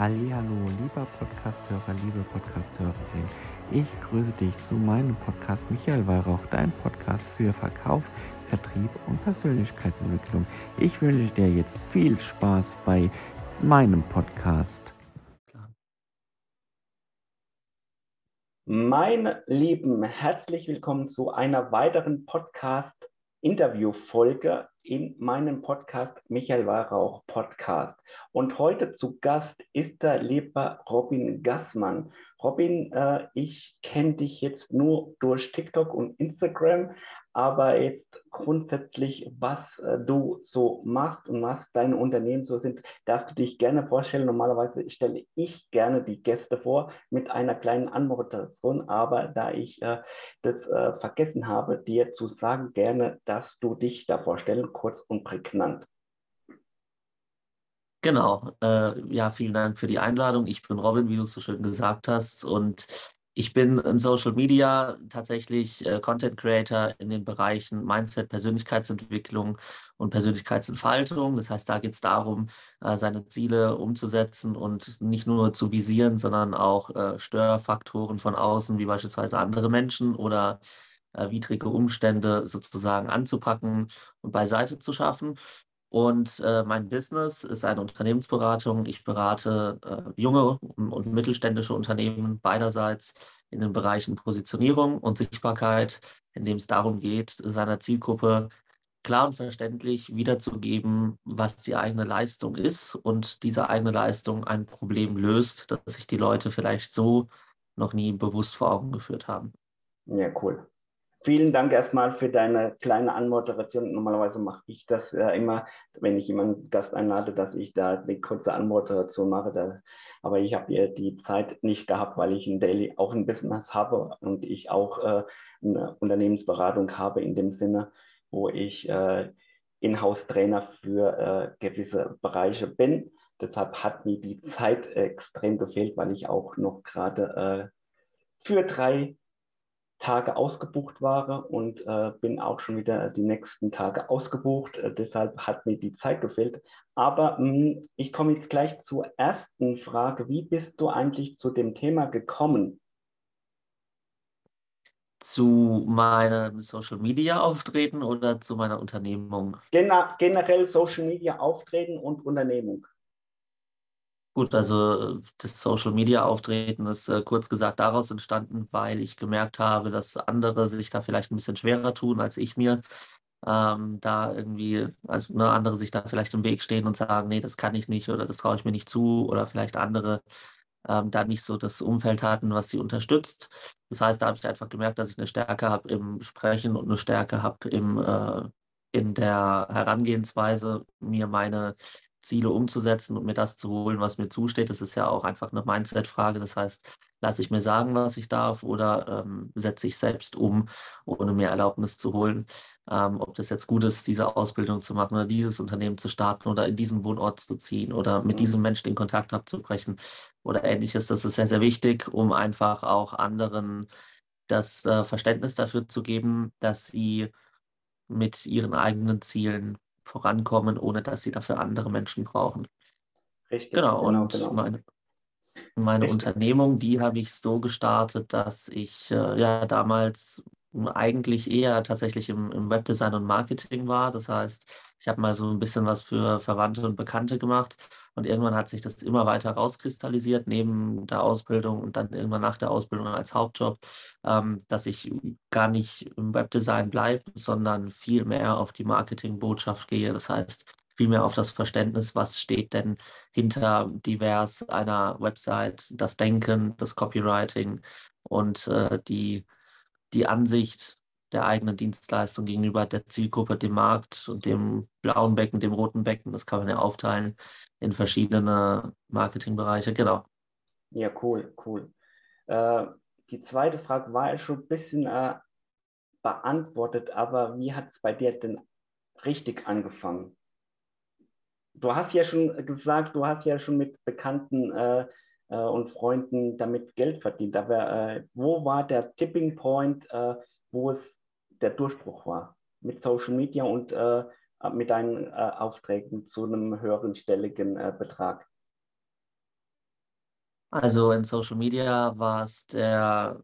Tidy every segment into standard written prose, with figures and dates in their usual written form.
Hallihallo, lieber Podcasthörer, liebe Podcasthörerin. Ich grüße dich zu meinem Podcast Michael Weihrauch, dein Podcast für Verkauf, Vertrieb und Persönlichkeitsentwicklung. Ich wünsche dir jetzt viel Spaß bei meinem Podcast. Meine Lieben, herzlich willkommen zu einer weiteren Podcast-Interview-Folge in meinem Podcast Michael Weihrauch Podcast. Und heute zu Gast ist der liebe Robin Gassmann. Robin, ich kenne dich jetzt nur durch TikTok und Instagram, aber jetzt grundsätzlich, was du so machst und was deine Unternehmen so sind, darfst du dich gerne vorstellen. Normalerweise stelle ich gerne die Gäste vor mit einer kleinen Anmoderation, aber da ich das vergessen habe, dir zu sagen, gerne darfst du dich da vorstellen, kurz und prägnant. Genau. Ja, vielen Dank für die Einladung. Ich bin Robin, wie du es so schön gesagt hast, und ich bin in Social Media tatsächlich Content Creator in den Bereichen Mindset, Persönlichkeitsentwicklung und Persönlichkeitsentfaltung. Das heißt, da geht es darum, seine Ziele umzusetzen und nicht nur zu visieren, sondern auch Störfaktoren von außen, wie beispielsweise andere Menschen oder widrige Umstände sozusagen anzupacken und beiseite zu schaffen. Und mein Business ist eine Unternehmensberatung. Ich berate junge und mittelständische Unternehmen beiderseits in den Bereichen Positionierung und Sichtbarkeit, in dem es darum geht, seiner Zielgruppe klar und verständlich wiederzugeben, was die eigene Leistung ist und diese eigene Leistung ein Problem löst, das sich die Leute vielleicht so noch nie bewusst vor Augen geführt haben. Ja, cool. Vielen Dank erstmal für deine kleine Anmoderation. Normalerweise mache ich das immer, wenn ich jemanden Gast einlade, dass ich da eine kurze Anmoderation mache. Aber ich habe ja die Zeit nicht gehabt, weil ich ein Daily auch ein Business habe und ich auch eine Unternehmensberatung habe in dem Sinne, wo ich Inhouse-Trainer für gewisse Bereiche bin. Deshalb hat mir die Zeit extrem gefehlt, weil ich auch noch gerade für 3 Tage ausgebucht war und bin auch schon wieder die nächsten Tage ausgebucht. Deshalb hat mir die Zeit gefehlt. Aber ich komme jetzt gleich zur ersten Frage. Wie bist du eigentlich zu dem Thema gekommen? Zu meinem Social-Media-Auftreten oder zu meiner Unternehmung? Generell Social-Media-Auftreten und Unternehmung. Gut, also das Social-Media-Auftreten ist kurz gesagt daraus entstanden, weil ich gemerkt habe, dass andere sich da vielleicht ein bisschen schwerer tun, als ich mir da irgendwie, also andere sich da vielleicht im Weg stehen und sagen, nee, das kann ich nicht oder das traue ich mir nicht zu, oder vielleicht andere da nicht so das Umfeld hatten, was sie unterstützt. Das heißt, da habe ich einfach gemerkt, dass ich eine Stärke habe im Sprechen und eine Stärke habe in der Herangehensweise, mir meine Ziele umzusetzen und mir das zu holen, was mir zusteht. Das ist ja auch einfach eine Mindset-Frage. Das heißt, lasse ich mir sagen, was ich darf, oder setze ich selbst um, ohne mir Erlaubnis zu holen. Ob das jetzt gut ist, diese Ausbildung zu machen oder dieses Unternehmen zu starten oder in diesen Wohnort zu ziehen oder mit diesem Menschen den Kontakt abzubrechen oder Ähnliches. Das ist sehr, sehr wichtig, um einfach auch anderen das Verständnis dafür zu geben, dass sie mit ihren eigenen Zielen vorankommen, ohne dass sie dafür andere Menschen brauchen. Richtig. Genau, und genau. Meine Richtig. Unternehmung, die habe ich so gestartet, dass ich damals eigentlich eher tatsächlich im Webdesign und Marketing war. Das heißt, ich habe mal so ein bisschen was für Verwandte und Bekannte gemacht und irgendwann hat sich das immer weiter rauskristallisiert, neben der Ausbildung und dann irgendwann nach der Ausbildung als Hauptjob, dass ich gar nicht im Webdesign bleibe, sondern viel mehr auf die Marketingbotschaft gehe. Das heißt, viel mehr auf das Verständnis, was steht denn hinter divers einer Website, das Denken, das Copywriting und die Ansicht der eigenen Dienstleistung gegenüber der Zielgruppe, dem Markt und dem blauen Becken, dem roten Becken. Das kann man ja aufteilen in verschiedene Marketingbereiche, genau. Ja, cool. Die zweite Frage war ja schon ein bisschen beantwortet, aber wie hat es bei dir denn richtig angefangen? Du hast ja schon gesagt, mit Bekannten und Freunden damit Geld verdient. Aber wo war der Tipping Point, wo es der Durchbruch war? Mit Social Media und mit deinen Aufträgen zu einem höheren stelligen Betrag? Also in Social Media war es der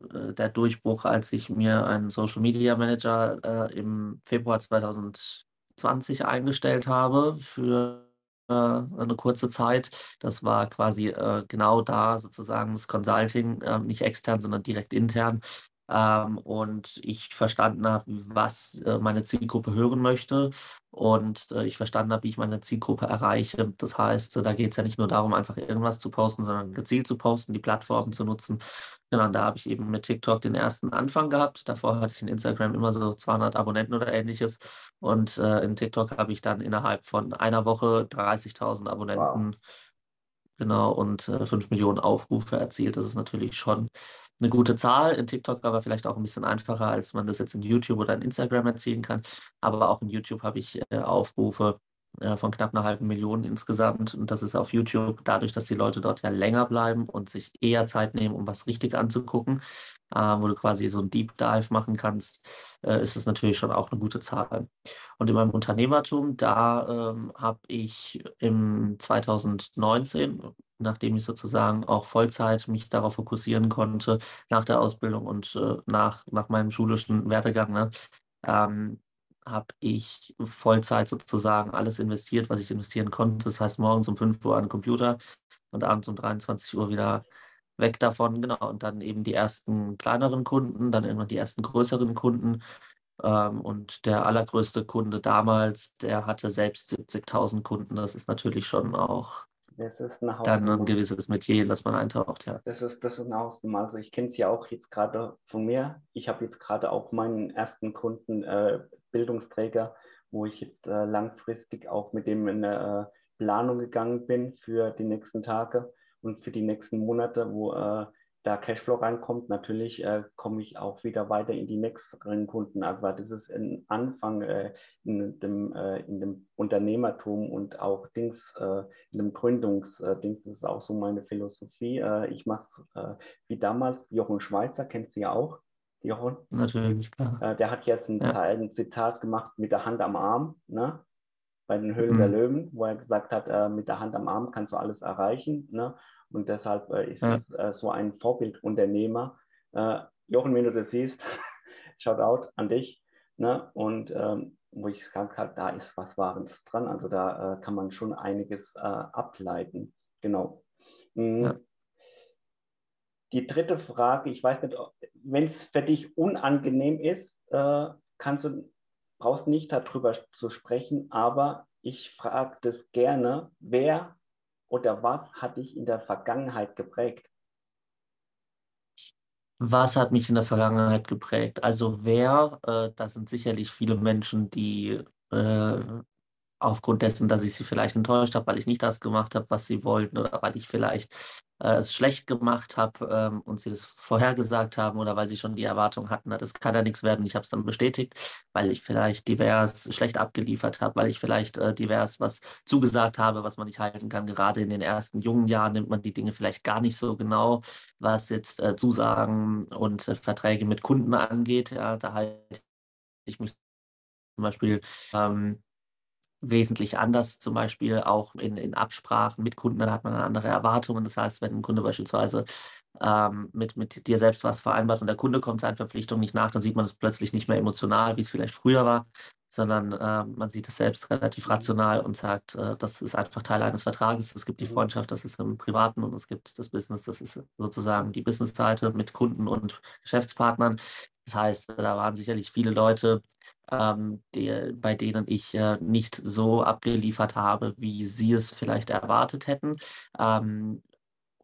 Durchbruch, als ich mir einen Social Media Manager im Februar 2020 eingestellt habe für eine kurze Zeit. Das war quasi genau da sozusagen das Consulting, nicht extern, sondern direkt intern. Und ich verstanden habe, was meine Zielgruppe hören möchte und ich verstanden habe, wie ich meine Zielgruppe erreiche. Das heißt, da geht es ja nicht nur darum, einfach irgendwas zu posten, sondern gezielt zu posten, die Plattformen zu nutzen. Genau, da habe ich eben mit TikTok den ersten Anfang gehabt. Davor hatte ich in Instagram immer so 200 Abonnenten oder ähnliches und in TikTok habe ich dann innerhalb von einer Woche 30.000 Abonnenten. Wow. Genau, und 5 Millionen Aufrufe erzielt. Das ist natürlich schon eine gute Zahl. In TikTok aber vielleicht auch ein bisschen einfacher, als man das jetzt in YouTube oder in Instagram erzielen kann. Aber auch in YouTube habe ich Aufrufe von knapp einer halben Million insgesamt. Und das ist auf YouTube dadurch, dass die Leute dort ja länger bleiben und sich eher Zeit nehmen, um was richtig anzugucken, wo du quasi so ein Deep Dive machen kannst, ist das natürlich schon auch eine gute Zahl. Und in meinem Unternehmertum, da habe ich im 2019, nachdem ich sozusagen auch Vollzeit mich darauf fokussieren konnte, nach der Ausbildung und nach meinem schulischen Werdegang, ne, habe ich Vollzeit sozusagen alles investiert, was ich investieren konnte. Das heißt, morgens um 5 Uhr an den Computer und abends um 23 Uhr wieder weg davon. Genau, und dann eben die ersten kleineren Kunden, dann irgendwann die ersten größeren Kunden. Und der allergrößte Kunde damals, der hatte selbst 70.000 Kunden. Das ist natürlich schon auch dann ein gewisses Metier, das man eintaucht. Ja. Das ist eine Hausnummer. Also ich kenne es ja auch jetzt gerade von mir. Ich habe jetzt gerade auch meinen ersten Kunden Bildungsträger, wo ich jetzt langfristig auch mit dem in eine Planung gegangen bin für die nächsten Tage und für die nächsten Monate, wo da Cashflow reinkommt. Natürlich komme ich auch wieder weiter in die nächsten Kunden, aber das ist ein Anfang in dem Unternehmertum und auch in dem Gründungsdings. Das ist auch so meine Philosophie. Ich mache es wie damals. Jochen Schweitzer, kennst du ja auch. Jochen? Natürlich, klar. Der hat jetzt ein Zitat gemacht mit der Hand am Arm, ne? Bei den Höhlen der Löwen, wo er gesagt hat, mit der Hand am Arm kannst du alles erreichen. Ne? Und deshalb ist es so ein Vorbildunternehmer. Jochen, wenn du das siehst, Shoutout an dich. Ne? Und wo ich gesagt habe, da ist was Wahres dran. Also da kann man schon einiges ableiten. Genau. Mhm. Ja. Die dritte Frage, ich weiß nicht, wenn es für dich unangenehm ist, brauchst nicht darüber zu sprechen, aber ich frage das gerne, wer oder was hat dich in der Vergangenheit geprägt? Was hat mich in der Vergangenheit geprägt? Also wer, das sind sicherlich viele Menschen, die aufgrund dessen, dass ich sie vielleicht enttäuscht habe, weil ich nicht das gemacht habe, was sie wollten oder weil ich vielleicht es schlecht gemacht habe und sie das vorhergesagt haben oder weil sie schon die Erwartung hatten, das kann ja nichts werden, ich habe es dann bestätigt, weil ich vielleicht divers schlecht abgeliefert habe, weil ich vielleicht divers was zugesagt habe, was man nicht halten kann. Gerade in den ersten jungen Jahren nimmt man die Dinge vielleicht gar nicht so genau, was jetzt Zusagen und Verträge mit Kunden angeht. Ja, da halte ich mich zum Beispiel wesentlich anders, zum Beispiel auch in Absprachen mit Kunden, dann hat man andere Erwartungen. Das heißt, wenn ein Kunde beispielsweise mit dir selbst was vereinbart und der Kunde kommt seinen Verpflichtungen nicht nach, dann sieht man es plötzlich nicht mehr emotional, wie es vielleicht früher war, sondern man sieht es selbst relativ rational und sagt, das ist einfach Teil eines Vertrages. Es gibt die Freundschaft, das ist im Privaten und es gibt das Business, das ist sozusagen die Business-Seite mit Kunden und Geschäftspartnern. Das heißt, da waren sicherlich viele Leute, bei denen ich nicht so abgeliefert habe, wie sie es vielleicht erwartet hätten.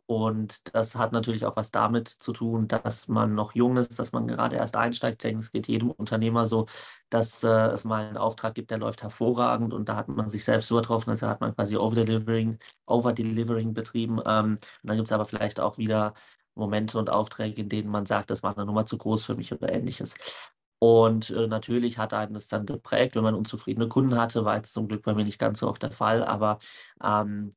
Und das hat natürlich auch was damit zu tun, dass man noch jung ist, dass man gerade erst einsteigt. Ich denke, es geht jedem Unternehmer so, dass es mal einen Auftrag gibt, der läuft hervorragend und da hat man sich selbst so getroffen, also hat man quasi Overdelivering betrieben. Und dann gibt es aber vielleicht auch wieder Momente und Aufträge, in denen man sagt, das war eine Nummer zu groß für mich oder ähnliches. Und natürlich hat einen das dann geprägt, wenn man unzufriedene Kunden hatte, war jetzt zum Glück bei mir nicht ganz so oft der Fall, aber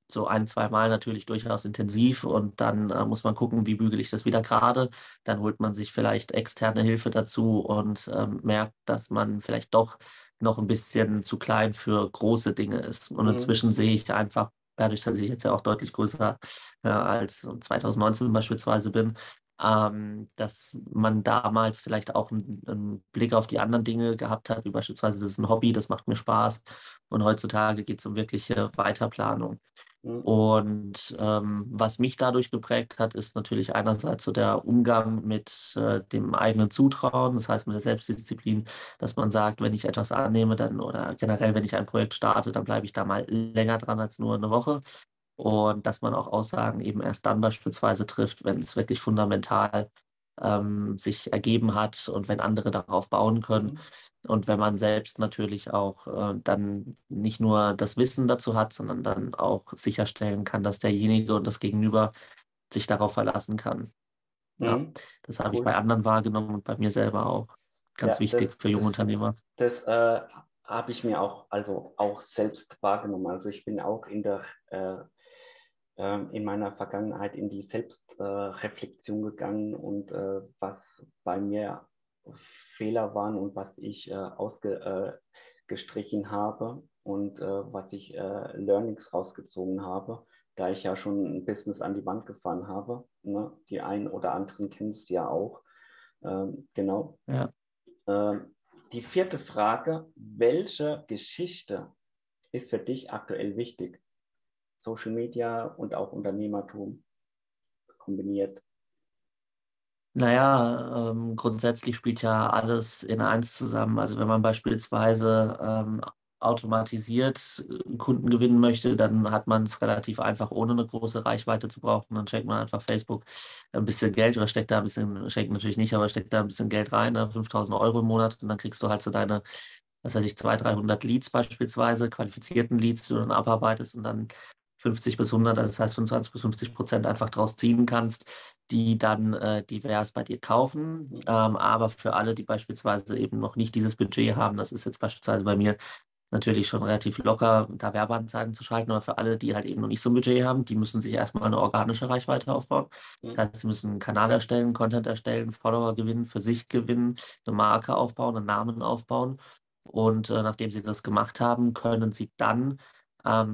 so ein, zwei Mal natürlich durchaus intensiv und dann muss man gucken, wie bügele ich das wieder gerade. Dann holt man sich vielleicht externe Hilfe dazu und merkt, dass man vielleicht doch noch ein bisschen zu klein für große Dinge ist. Und inzwischen sehe ich einfach dadurch, dass ich jetzt ja auch deutlich größer als 2019 beispielsweise bin, dass man damals vielleicht auch einen Blick auf die anderen Dinge gehabt hat, wie beispielsweise, das ist ein Hobby, das macht mir Spaß, und heutzutage geht es um wirkliche Weiterplanung. Und was mich dadurch geprägt hat, ist natürlich einerseits so der Umgang mit dem eigenen Zutrauen, das heißt mit der Selbstdisziplin, dass man sagt, wenn ich etwas annehme dann, oder generell, wenn ich ein Projekt starte, dann bleibe ich da mal länger dran als nur eine Woche. Und dass man auch Aussagen eben erst dann beispielsweise trifft, wenn es wirklich fundamental sich ergeben hat und wenn andere darauf bauen können. Und wenn man selbst natürlich auch dann nicht nur das Wissen dazu hat, sondern dann auch sicherstellen kann, dass derjenige und das Gegenüber sich darauf verlassen kann. Ja, das habe ich bei anderen wahrgenommen und bei mir selber auch. Ganz wichtig für junge Unternehmer. Das habe ich mir auch selbst wahrgenommen. Also ich bin auch in meiner Vergangenheit in die Selbstreflexion gegangen und was bei mir Fehler waren und was ich ausgestrichen habe und was ich Learnings rausgezogen habe, da ich ja schon ein Business an die Wand gefahren habe. Ne? Die einen oder anderen kennen es ja auch. Genau. Ja. Die vierte Frage, welche Geschichte ist für dich aktuell wichtig? Social Media und auch Unternehmertum kombiniert. Naja, grundsätzlich spielt ja alles in eins zusammen. Also wenn man beispielsweise automatisiert Kunden gewinnen möchte, dann hat man es relativ einfach, ohne eine große Reichweite zu brauchen. Dann schenkt man einfach Facebook ein bisschen Geld oder steckt da ein bisschen, schenkt natürlich nicht, aber steckt da ein bisschen Geld rein, ne? 5.000 Euro im Monat, und dann kriegst du halt so deine, was weiß ich, 200, 300 Leads beispielsweise, qualifizierten Leads, die du dann abarbeitest und dann 50 bis 100, also das heißt 25-50% einfach draus ziehen kannst, die dann divers bei dir kaufen. Aber für alle, die beispielsweise eben noch nicht dieses Budget haben, das ist jetzt beispielsweise bei mir natürlich schon relativ locker, da Werbeanzeigen zu schalten, aber für alle, die halt eben noch nicht so ein Budget haben, die müssen sich erstmal eine organische Reichweite aufbauen. Das heißt, sie müssen einen Kanal erstellen, Content erstellen, Follower gewinnen, für sich gewinnen, eine Marke aufbauen, einen Namen aufbauen. Und nachdem sie das gemacht haben, können sie dann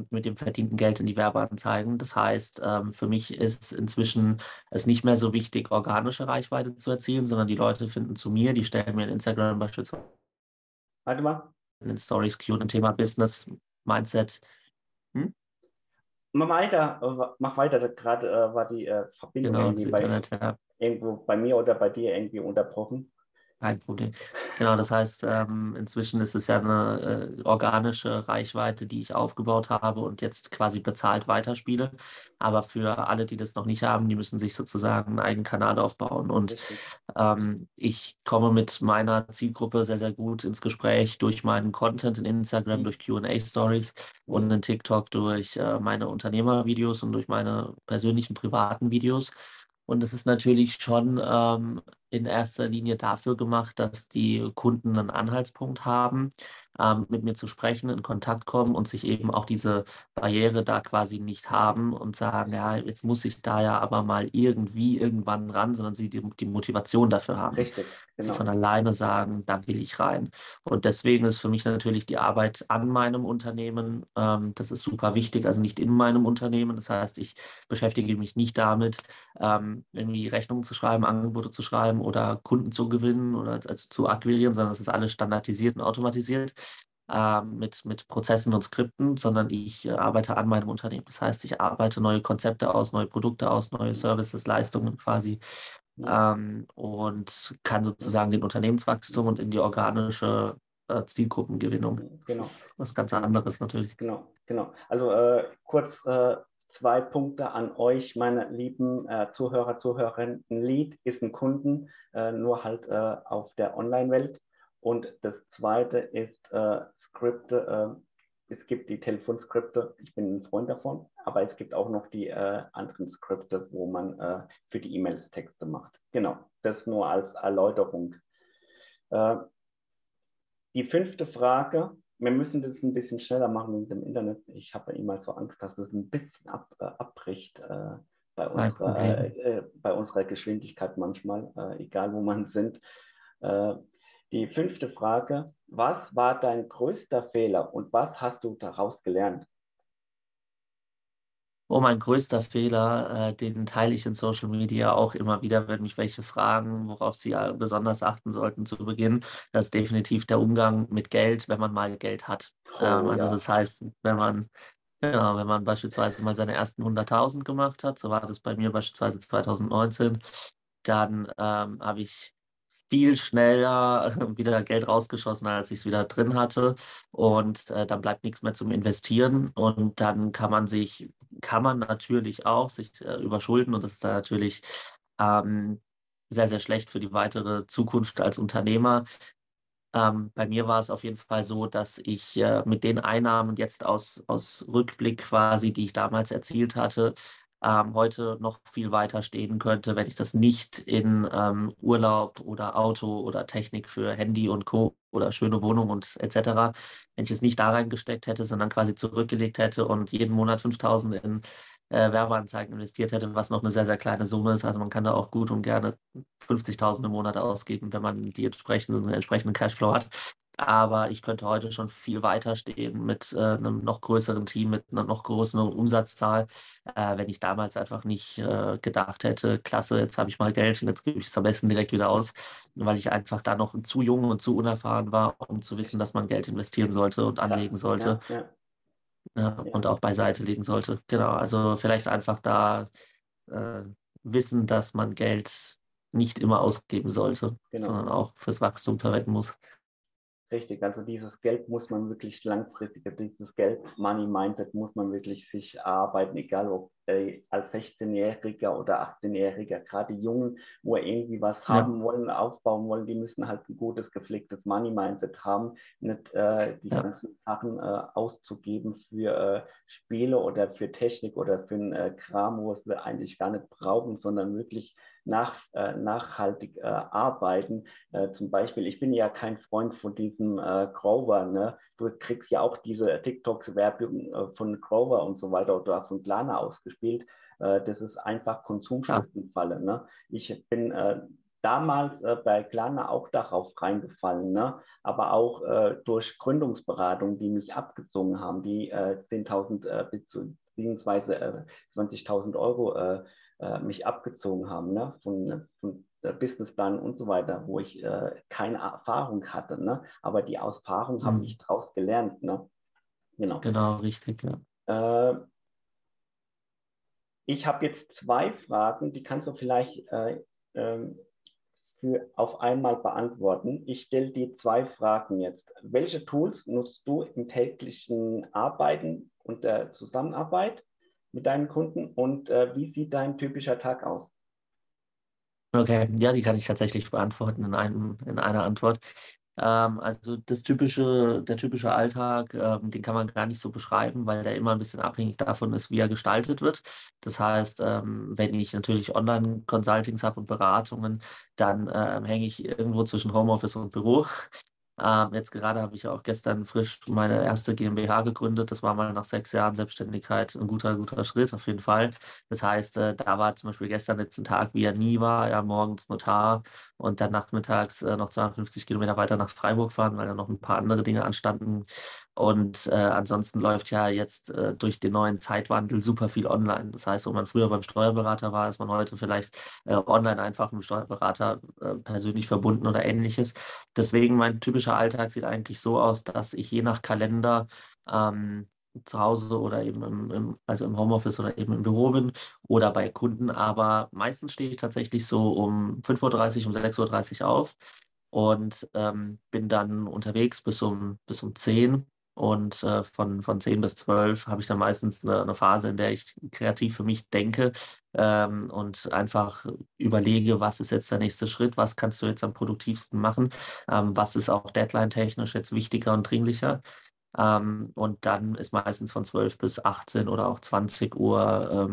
mit dem verdienten Geld in die Werbeanzeigen. Das heißt, für mich ist inzwischen es nicht mehr so wichtig, organische Reichweite zu erzielen, sondern die Leute finden zu mir, die stellen mir in Instagram beispielsweise in den Stories Q&A, Thema Business, Mindset. Mach weiter. Gerade war die Verbindung irgendwo bei mir oder bei dir irgendwie unterbrochen. Kein Problem. Genau, das heißt, inzwischen ist es ja eine organische Reichweite, die ich aufgebaut habe und jetzt quasi bezahlt weiterspiele. Aber für alle, die das noch nicht haben, die müssen sich sozusagen einen eigenen Kanal aufbauen. Und ich komme mit meiner Zielgruppe sehr, sehr gut ins Gespräch durch meinen Content in Instagram, durch Q&A-Stories und in TikTok, durch meine Unternehmervideos und durch meine persönlichen, privaten Videos. Und das ist natürlich schon in erster Linie dafür gemacht, dass die Kunden einen Anhaltspunkt haben, mit mir zu sprechen, in Kontakt kommen und sich eben auch diese Barriere da quasi nicht haben und sagen, ja, jetzt muss ich da ja aber mal irgendwann ran, sondern sie die Motivation dafür haben. Richtig, genau. Sie von alleine sagen, da will ich rein. Und deswegen ist für mich natürlich die Arbeit an meinem Unternehmen, das ist super wichtig, also nicht in meinem Unternehmen. Das heißt, ich beschäftige mich nicht damit, irgendwie Rechnungen zu schreiben, Angebote zu schreiben oder Kunden zu gewinnen oder zu akquirieren, sondern das ist alles standardisiert und automatisiert mit Prozessen und Skripten, sondern ich arbeite an meinem Unternehmen. Das heißt, ich arbeite neue Konzepte aus, neue Produkte aus, neue Services, Leistungen quasi und kann sozusagen den Unternehmenswachstum und in die organische Zielgruppengewinnung. Genau. Was ganz anderes natürlich. Genau. Also kurz zwei Punkte an euch, meine lieben Zuhörer, Zuhörerinnen. Ein Lead ist ein Kunden, nur halt auf der Online-Welt. Und das zweite ist Skripte. Es gibt die Telefonskripte, ich bin ein Freund davon, aber es gibt auch noch die anderen Skripte, wo man für die E-Mails Texte macht. Genau, das nur als Erläuterung. Die fünfte Frage. Wir müssen das ein bisschen schneller machen mit dem Internet. Ich habe immer so Angst, dass es ein bisschen abbricht bei unserer Geschwindigkeit manchmal, egal wo man sind. Die fünfte Frage, was war dein größter Fehler und was hast du daraus gelernt? Oh, mein größter Fehler, den teile ich in Social Media auch immer wieder, wenn mich welche fragen, worauf sie besonders achten sollten zu Beginn. Das ist definitiv der Umgang mit Geld, wenn man mal Geld hat. Das heißt, wenn man beispielsweise mal seine ersten 100.000 gemacht hat, so war das bei mir beispielsweise 2019, dann habe ich viel schneller wieder Geld rausgeschossen, als ich es wieder drin hatte. Und dann bleibt nichts mehr zum Investieren. Und dann kann man natürlich auch sich überschulden. Und das ist dann natürlich sehr, sehr schlecht für die weitere Zukunft als Unternehmer. Bei mir war es auf jeden Fall so, dass ich mit den Einnahmen jetzt aus Rückblick quasi, die ich damals erzielt hatte, heute noch viel weiter stehen könnte, wenn ich das nicht in Urlaub oder Auto oder Technik für Handy und Co. oder schöne Wohnung und etc., wenn ich es nicht da reingesteckt hätte, sondern quasi zurückgelegt hätte und jeden Monat 5.000 in Werbeanzeigen investiert hätte, was noch eine sehr, sehr kleine Summe ist. Also man kann da auch gut und gerne 50.000 im Monat ausgeben, wenn man den entsprechenden Cashflow hat. Aber ich könnte heute schon viel weiter stehen mit einem noch größeren Team, mit einer noch größeren Umsatzzahl, wenn ich damals einfach nicht gedacht hätte, klasse, jetzt habe ich mal Geld und jetzt gebe ich es am besten direkt wieder aus, weil ich einfach da noch zu jung und zu unerfahren war, um zu wissen, dass man Geld investieren sollte und anlegen sollte. Ja, und auch beiseite legen sollte. Genau, also vielleicht einfach da wissen, dass man Geld nicht immer ausgeben sollte, sondern auch fürs Wachstum verwenden muss. Richtig, also dieses Geld muss man wirklich langfristig, dieses Geld-Money-Mindset muss man wirklich sich erarbeiten, egal ob als 16-Jähriger oder 18-Jähriger, gerade die Jungen, wo irgendwie was haben wollen, aufbauen wollen, die müssen halt ein gutes, gepflegtes Money-Mindset haben, nicht die ganzen Sachen auszugeben für Spiele oder für Technik oder für einen Kram, wo sie eigentlich gar nicht brauchen, sondern wirklich nachhaltig arbeiten. Zum Beispiel, ich bin ja kein Freund von diesem Grover, ne? Du kriegst ja auch diese TikTok-Werbung von Grover und so weiter oder von Klarna ausgespielt. Das ist einfach Konsumschuldenfalle. Ne? Ich bin damals bei Klarna auch darauf reingefallen, ne? Aber auch durch Gründungsberatungen, die mich abgezogen haben, die 10.000 bis zu 20.000 Euro mich abgezogen haben, ne? Von Businessplan und so weiter, wo ich keine Erfahrung hatte, ne? Aber die Erfahrung habe ich daraus gelernt. Ne? Genau, richtig. Ja. Ich habe jetzt 2 Fragen, die kannst du vielleicht auf einmal beantworten. Ich stelle dir 2 Fragen jetzt. Welche Tools nutzt du im täglichen Arbeiten und der Zusammenarbeit mit deinen Kunden und wie sieht dein typischer Tag aus? Okay, ja, die kann ich tatsächlich beantworten in einer Antwort. Also der typische Alltag, den kann man gar nicht so beschreiben, weil der immer ein bisschen abhängig davon ist, wie er gestaltet wird. Das heißt, wenn ich natürlich Online-Consultings habe und Beratungen, dann hänge ich irgendwo zwischen Homeoffice und Büro. Jetzt gerade habe ich auch gestern frisch meine erste GmbH gegründet. Das war mal nach 6 Jahren Selbstständigkeit ein guter Schritt auf jeden Fall. Das heißt, da war zum Beispiel gestern jetzt ein Tag, wie er nie war. Ja, morgens Notar und dann nachmittags noch 52 Kilometer weiter nach Freiburg fahren, weil da noch ein paar andere Dinge anstanden. Und ansonsten läuft ja jetzt durch den neuen Zeitwandel super viel online. Das heißt, wo man früher beim Steuerberater war, ist man heute vielleicht online einfach mit dem Steuerberater persönlich verbunden oder ähnliches. Deswegen mein typischer Alltag sieht eigentlich so aus, dass ich je nach Kalender zu Hause oder eben im Homeoffice oder eben im Büro bin oder bei Kunden. Aber meistens stehe ich tatsächlich so um 5.30 Uhr, um 6.30 Uhr auf und bin dann unterwegs bis um 10 Uhr. Und von 10 bis 12 habe ich dann meistens eine Phase, in der ich kreativ für mich denke und einfach überlege, was ist jetzt der nächste Schritt, was kannst du jetzt am produktivsten machen, was ist auch deadline-technisch jetzt wichtiger und dringlicher. Und dann ist meistens von 12 bis 18 oder auch 20 Uhr,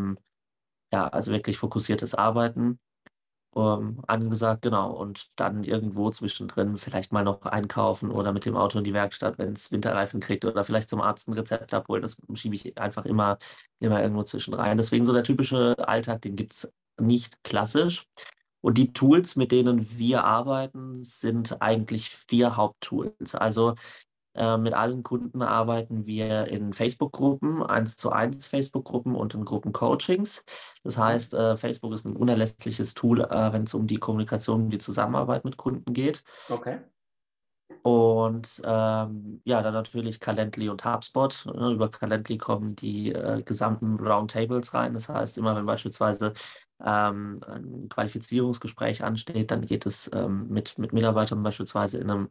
also wirklich fokussiertes Arbeiten angesagt, genau. Und dann irgendwo zwischendrin vielleicht mal noch einkaufen oder mit dem Auto in die Werkstatt, wenn es Winterreifen kriegt oder vielleicht zum Arzt ein Rezept abholen. Das schiebe ich einfach immer irgendwo zwischendrin. Deswegen so der typische Alltag, den gibt es nicht klassisch. Und die Tools, mit denen wir arbeiten, sind eigentlich 4 Haupttools. Also Mit allen Kunden arbeiten wir in Facebook-Gruppen, 1:1 Facebook-Gruppen und in Gruppen-Coachings. Das heißt, Facebook ist ein unerlässliches Tool, wenn es um die Kommunikation, um die Zusammenarbeit mit Kunden geht. Okay. Und dann natürlich Calendly und HubSpot. Über Calendly kommen die gesamten Roundtables rein. Das heißt, immer wenn beispielsweise ein Qualifizierungsgespräch ansteht, dann geht es mit Mitarbeitern beispielsweise in einem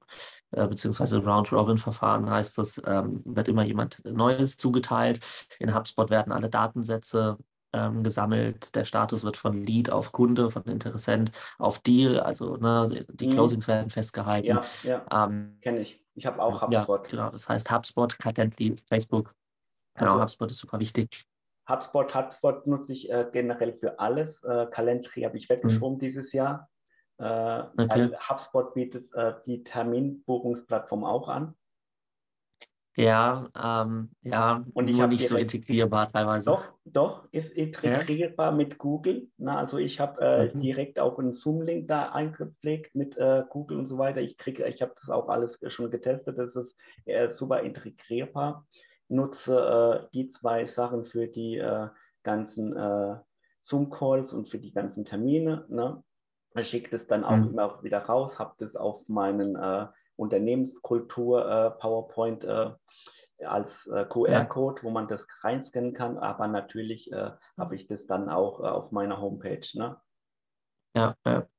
beziehungsweise Round-Robin-Verfahren heißt das, wird immer jemand Neues zugeteilt. In HubSpot werden alle Datensätze gesammelt. Der Status wird von Lead auf Kunde, von Interessent auf Deal, also die Closings werden festgehalten. Kenne ich. Ich habe auch HubSpot. Ja, genau, das heißt HubSpot, Calendly, Facebook. Genau, also, HubSpot ist super wichtig. HubSpot nutze ich generell für alles. Calendly habe ich weggeschoben dieses Jahr. Weil HubSpot bietet die Terminbuchungsplattform auch an. Ja, und ich habe nicht so integrierbar teilweise. Doch, ist integrierbar mit Google. Also ich habe direkt auch einen Zoom-Link da eingepflegt mit Google und so weiter. Ich habe das auch alles schon getestet. Das ist super integrierbar. Nutze die zwei Sachen für die ganzen Zoom-Calls und für die ganzen Termine. Schicke das dann auch immer wieder raus, habe das auf meinen Unternehmenskultur PowerPoint als QR-Code, wo man das reinscannen kann, aber natürlich habe ich das dann auch auf meiner Homepage. Ja,